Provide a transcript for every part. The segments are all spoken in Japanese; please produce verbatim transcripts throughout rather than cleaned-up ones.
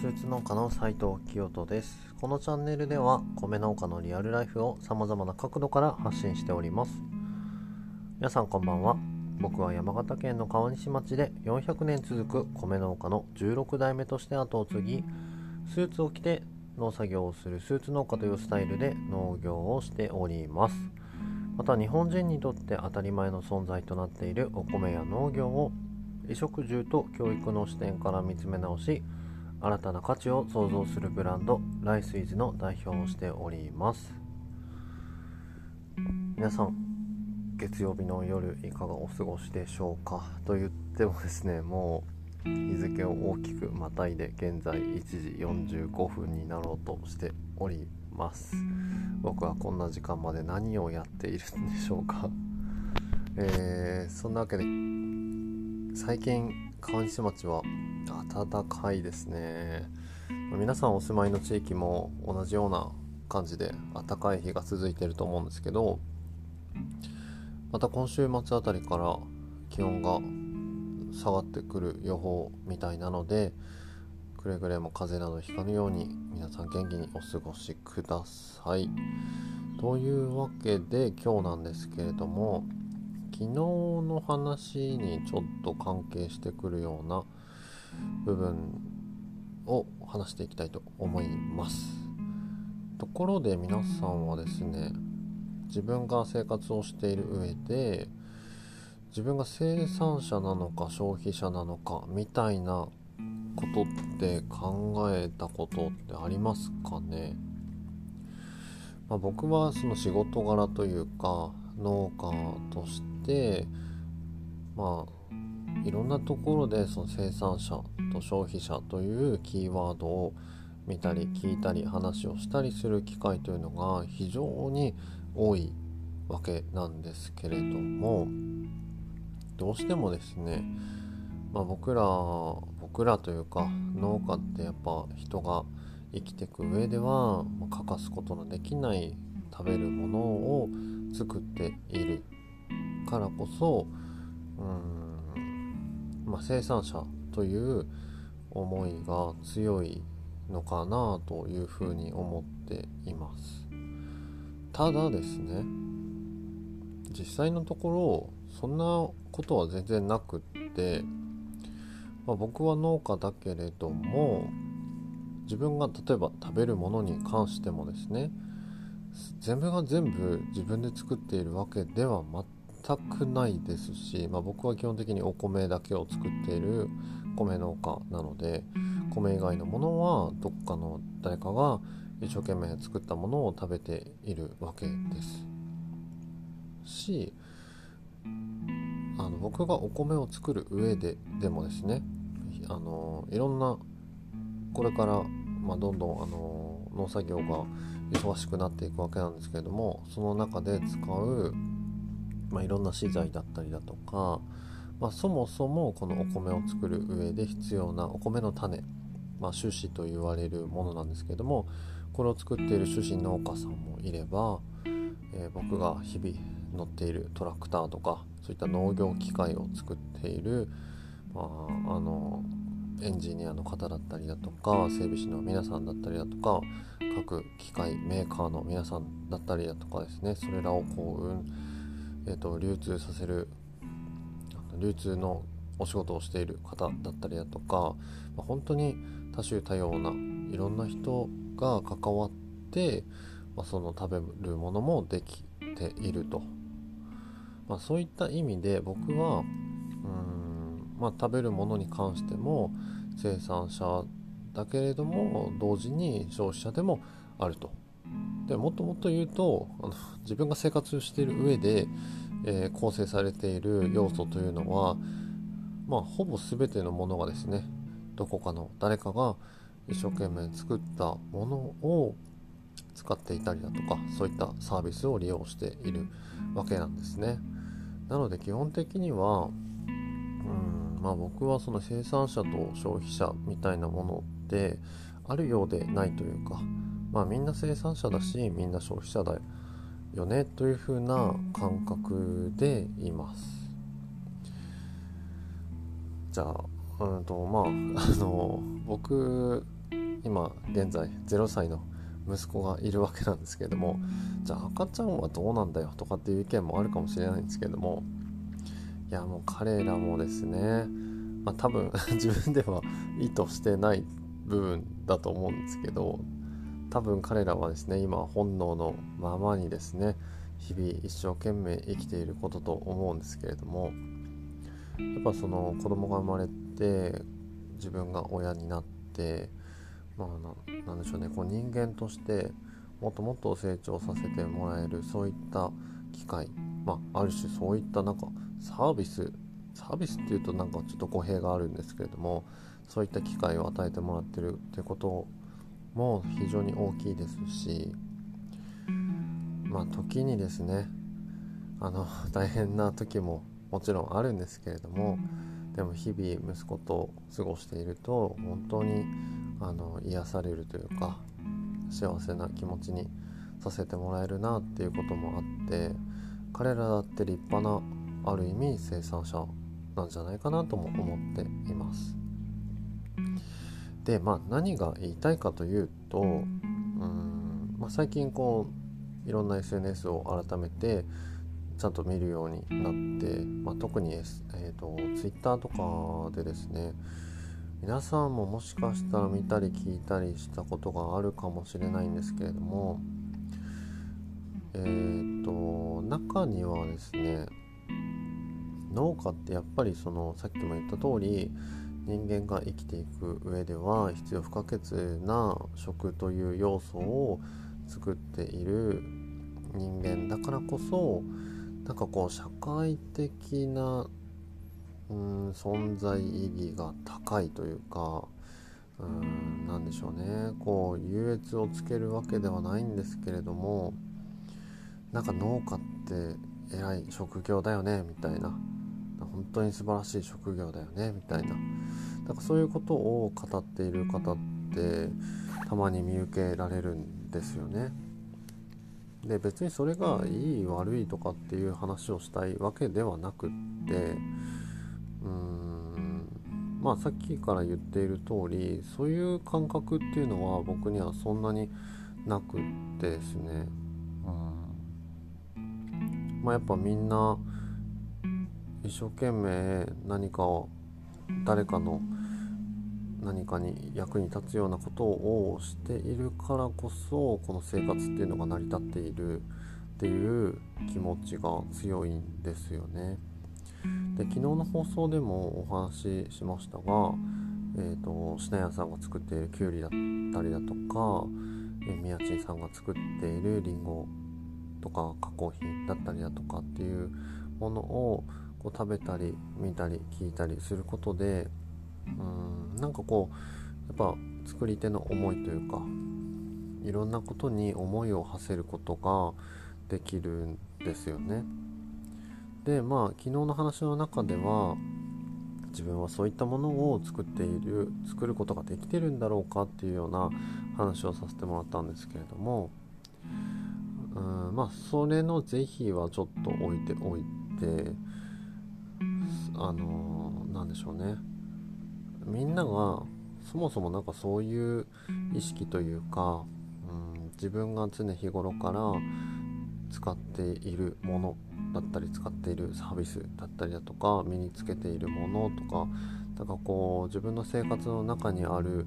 スーツ農家の斉藤清人です。このチャンネルでは米農家のリアルライフをさまざまな角度から発信しております。皆さんこんばんは。僕は山形県の川西町でよんひゃくねん続く米農家のじゅうろくだいめとして後を継ぎ、スーツを着て農作業をするスーツ農家というスタイルで農業をしております。また日本人にとって当たり前の存在となっているお米や農業を衣食住と教育の視点から見つめ直し、新たな価値を創造するブランドライスイズの代表をしております。皆さん月曜日の夜いかがお過ごしでしょうか。と言ってもですね、もう日付を大きくまたいで現在いちじよんじゅうごふんになろうとしております。僕はこんな時間まで何をやっているんでしょうか。えー、そんなわけで最近川西町は暖かいですね。皆さんお住まいの地域も同じような感じで暖かい日が続いていると思うんですけど、また今週末あたりから気温が下がってくる予報みたいなので、くれぐれも風邪などひかぬように皆さん元気にお過ごしください。というわけで今日なんですけれども、昨日の話にちょっと関係してくるような部分を話していきたいと思います。ところで皆さんはですね、自分が生活をしている上で自分が生産者なのか消費者なのかみたいなことって考えたことってありますかね。まあ、僕はその仕事柄というか農家としてまあいろんなところでその生産者と消費者というキーワードを見たり聞いたり話をしたりする機会というのが非常に多いわけなんですけれども、どうしてもですね、まあ、僕ら僕らというか農家ってやっぱ人が生きていく上では欠かすことのできない食べるものを作っているからこそ、うーんまあ、生産者という思いが強いのかなというふうに思っています。ただですね、実際のところそんなことは全然なくって、まあ、僕は農家だけれども、自分が例えば食べるものに関してもですね、全部が全部自分で作っているわけでは全く全くないですし、まあ、僕は基本的にお米だけを作っている米農家なので、米以外のものはどっかの誰かが一生懸命作ったものを食べているわけですし、あの僕がお米を作る上ででもですね、あのいろんなこれから、まあ、どんどんあの農作業が忙しくなっていくわけなんですけれども、その中で使うまあ、いろんな資材だったりだとか、まあ、そもそもこのお米を作る上で必要なお米の種、まあ、種子と言われるものなんですけれども、これを作っている種子農家さんもいれば、えー、僕が日々乗っているトラクターとかそういった農業機械を作っている、まあ、あのエンジニアの方だったりだとか整備士の皆さんだったりだとか各機械メーカーの皆さんだったりだとかですね、それらをこう、うんえー、と流通させる流通のお仕事をしている方だったりだとか、まあ、本当に多種多様ないろんな人が関わって、まあ、その食べるものもできていると、まあ、そういった意味で僕はうーん、まあ、食べるものに関しても生産者だけれども同時に消費者でもあると。でもっともっと言うと、あの自分が生活している上で、えー、構成されている要素というのは、まあ、ほぼ全てのものがですね、どこかの誰かが一生懸命作ったものを使っていたりだとか、そういったサービスを利用しているわけなんですね。なので基本的にはうん、まあ、僕はその生産者と消費者みたいなものってあるようでないというか、まあ、みんな生産者だしみんな消費者だよねという風な感覚でいます。じゃあ、うんとまあ、あの僕今現在ゼロさいの息子がいるわけなんですけれども、じゃあ赤ちゃんはどうなんだよとかっていう意見もあるかもしれないんですけれども、いやもう彼らもですね、まあ、多分自分では意図してない部分だと思うんですけど、多分彼らはですね今本能のままにですね日々一生懸命生きていることと思うんですけれども、やっぱその子供が生まれて自分が親になって、まあ、な、なんでしょうね、こう人間としてもっともっと成長させてもらえるそういった機会、まあ、ある種そういったなんかサービスサービスっていうとなんかちょっと語弊があるんですけれども、そういった機会を与えてもらってるってことも非常に大きいですし、まあ時にですねあの大変な時ももちろんあるんですけれども、でも日々息子と過ごしていると本当にあの癒されるというか幸せな気持ちにさせてもらえるなっていうこともあって、彼らだって立派なある意味生産者なんじゃないかなとも思っています。で、まあ、何が言いたいかというと、うーん、まあ、最近こういろんな エスエヌエス を改めてちゃんと見るようになって、まあ、特に、S えー、と Twitter とかでですね、皆さんももしかしたら見たり聞いたりしたことがあるかもしれないんですけれども、えー、と中にはですね、農家ってやっぱりそのさっきも言った通り人間が生きていく上では必要不可欠な食という要素を作っている人間だからこそ、なんかこう社会的な、うん、存在意義が高いというか、うん、なんでしょうね、こう優越をつけるわけではないんですけれども、なんか農家って偉い職業だよねみたいな、本当に素晴らしい職業だよねみたいな、なんかそういうことを語っている方ってたまに見受けられるんですよね。で、別にそれがいい悪いとかっていう話をしたいわけではなくって、うーん、まあさっきから言っている通り、そういう感覚っていうのは僕にはそんなになくってですね、うん、まあやっぱみんな一生懸命何かを誰かの何かに役に立つようなことをしているからこそ、この生活っていうのが成り立っているっていう気持ちが強いんですよね。で、昨日の放送でもお話ししましたが、えーと、品屋さんが作っているきゅうりだったりだとか、宮地さんが作っているりんごとか加工品だったりだとかっていうものをこう食べたり見たり聞いたりすることで、うーん、なんかこうやっぱ作り手の思いというか、いろんなことに思いを馳せることができるんですよね。で、まあ昨日の話の中では、自分はそういったものを作っている作ることができてるんだろうかっていうような話をさせてもらったんですけれども、うーん、まあそれの是非はちょっと置いておいて、あのー、なんでしょうね、みんながそもそもなんかそういう意識というか、うん、自分が常日頃から使っているものだったり使っているサービスだったりだとか身につけているものとか、なんかこう自分の生活の中にある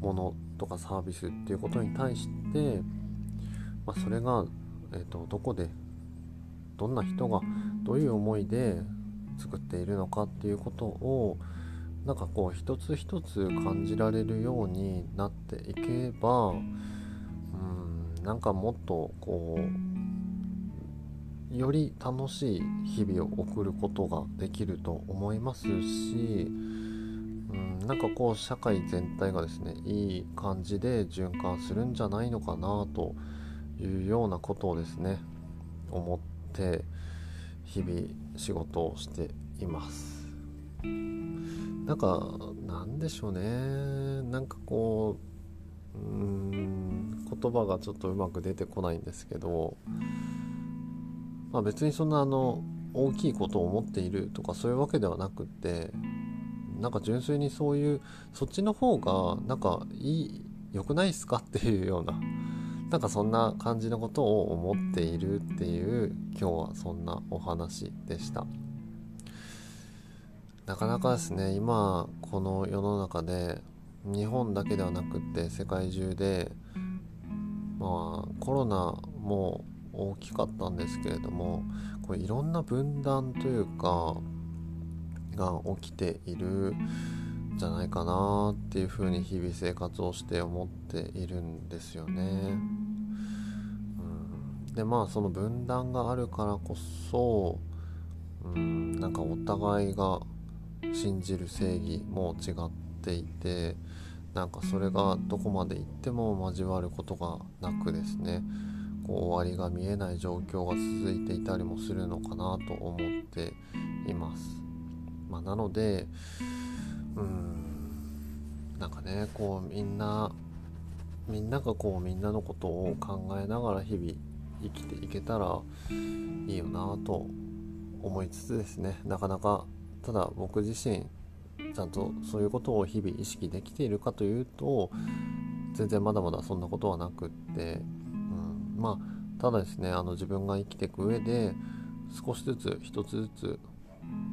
ものとかサービスっていうことに対して、まあ、それが、えーと、どこでどんな人がどういう思いで作っているのかっていうことを、なんかこう一つ一つ感じられるようになっていけば、うーん、なんかもっとこうより楽しい日々を送ることができると思いますし、うーん、なんかこう社会全体がですねいい感じで循環するんじゃないのかなというようなことをですね思って日々仕事をしています。なんかなんでしょうね、なんかこう、うーん、言葉がちょっとうまく出てこないんですけど、まあ、別にそんなあの大きいことを思っているとかそういうわけではなくって、なんか純粋にそういうそっちの方がなんかいい良くないっすかっていうような、なんかそんな感じのことを思っているっていう、今日はそんなお話でした。なかなかですね、今この世の中で日本だけではなくって世界中で、まあコロナも大きかったんですけれども、これいろんな分断というかが起きているんじゃないかなっていうふうに日々生活をして思っているんですよね。うん、でまあその分断があるからこそ、うん、なんかお互いが信じる正義も違っていて、なんかそれがどこまで行っても交わることがなくですね、こう終わりが見えない状況が続いていたりもするのかなと思っています。まあ、なのでうーんなんかね、こうみんなみんながこうみんなのことを考えながら日々生きていけたらいいよなと思いつつですね、なかなかただ僕自身ちゃんとそういうことを日々意識できているかというと、全然まだまだそんなことはなくって、うん、まあただですね、あの自分が生きていく上で少しずつ一つずつ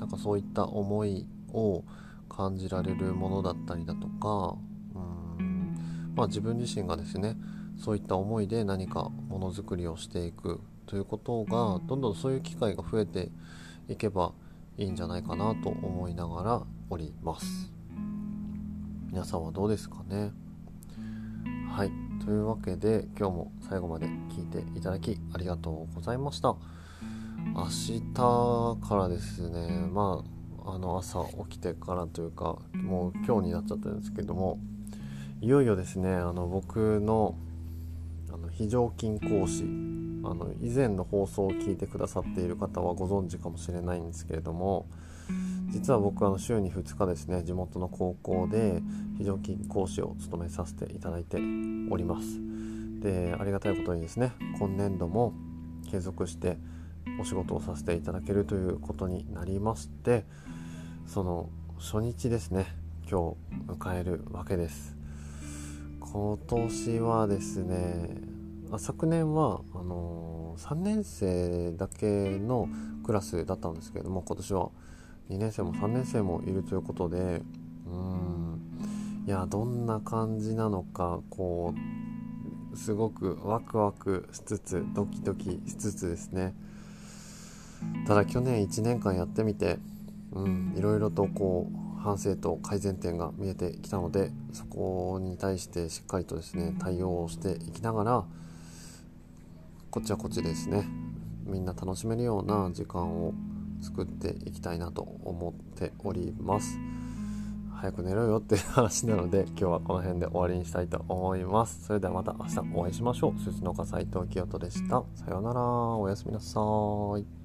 なんかそういった思いを感じられるものだったりだとか、うん、まあ自分自身がですね、そういった思いで何かものづくりをしていくということが、どんどんそういう機会が増えていけばいいんじゃないかなと思いながらおります。皆さんはどうですかね。はい、というわけで今日も最後まで聞いていただきありがとうございました。明日からですね、まああの朝起きてからというか、もう今日になっちゃったんですけども、いよいよですね、あの僕のあの非常勤講師、あの以前の放送を聞いてくださっている方はご存知かもしれないんですけれども、実は僕は週にふつかですね、地元の高校で非常勤講師を務めさせていただいております。で、ありがたいことにですね、今年度も継続してお仕事をさせていただけるということになりまして、その初日ですね、今日迎えるわけです。今年はですね、あ昨年はあのー、さんねん生だけのクラスだったんですけれども、今年はにねん生もさんねん生もいるということで、うーんいやどんな感じなのか、こうすごくワクワクしつつドキドキしつつですね。ただ去年いちねんかんやってみて、うん、いろいろとこう反省と改善点が見えてきたので、そこに対してしっかりとですね対応をしていきながら、こっちはこっちですね、みんな楽しめるような時間を作っていきたいなと思っております。早く寝ろよって話なので、今日はこの辺で終わりにしたいと思います。それではまた明日お会いしましょう。すすのか斉藤清人でした。さようなら、おやすみなさい。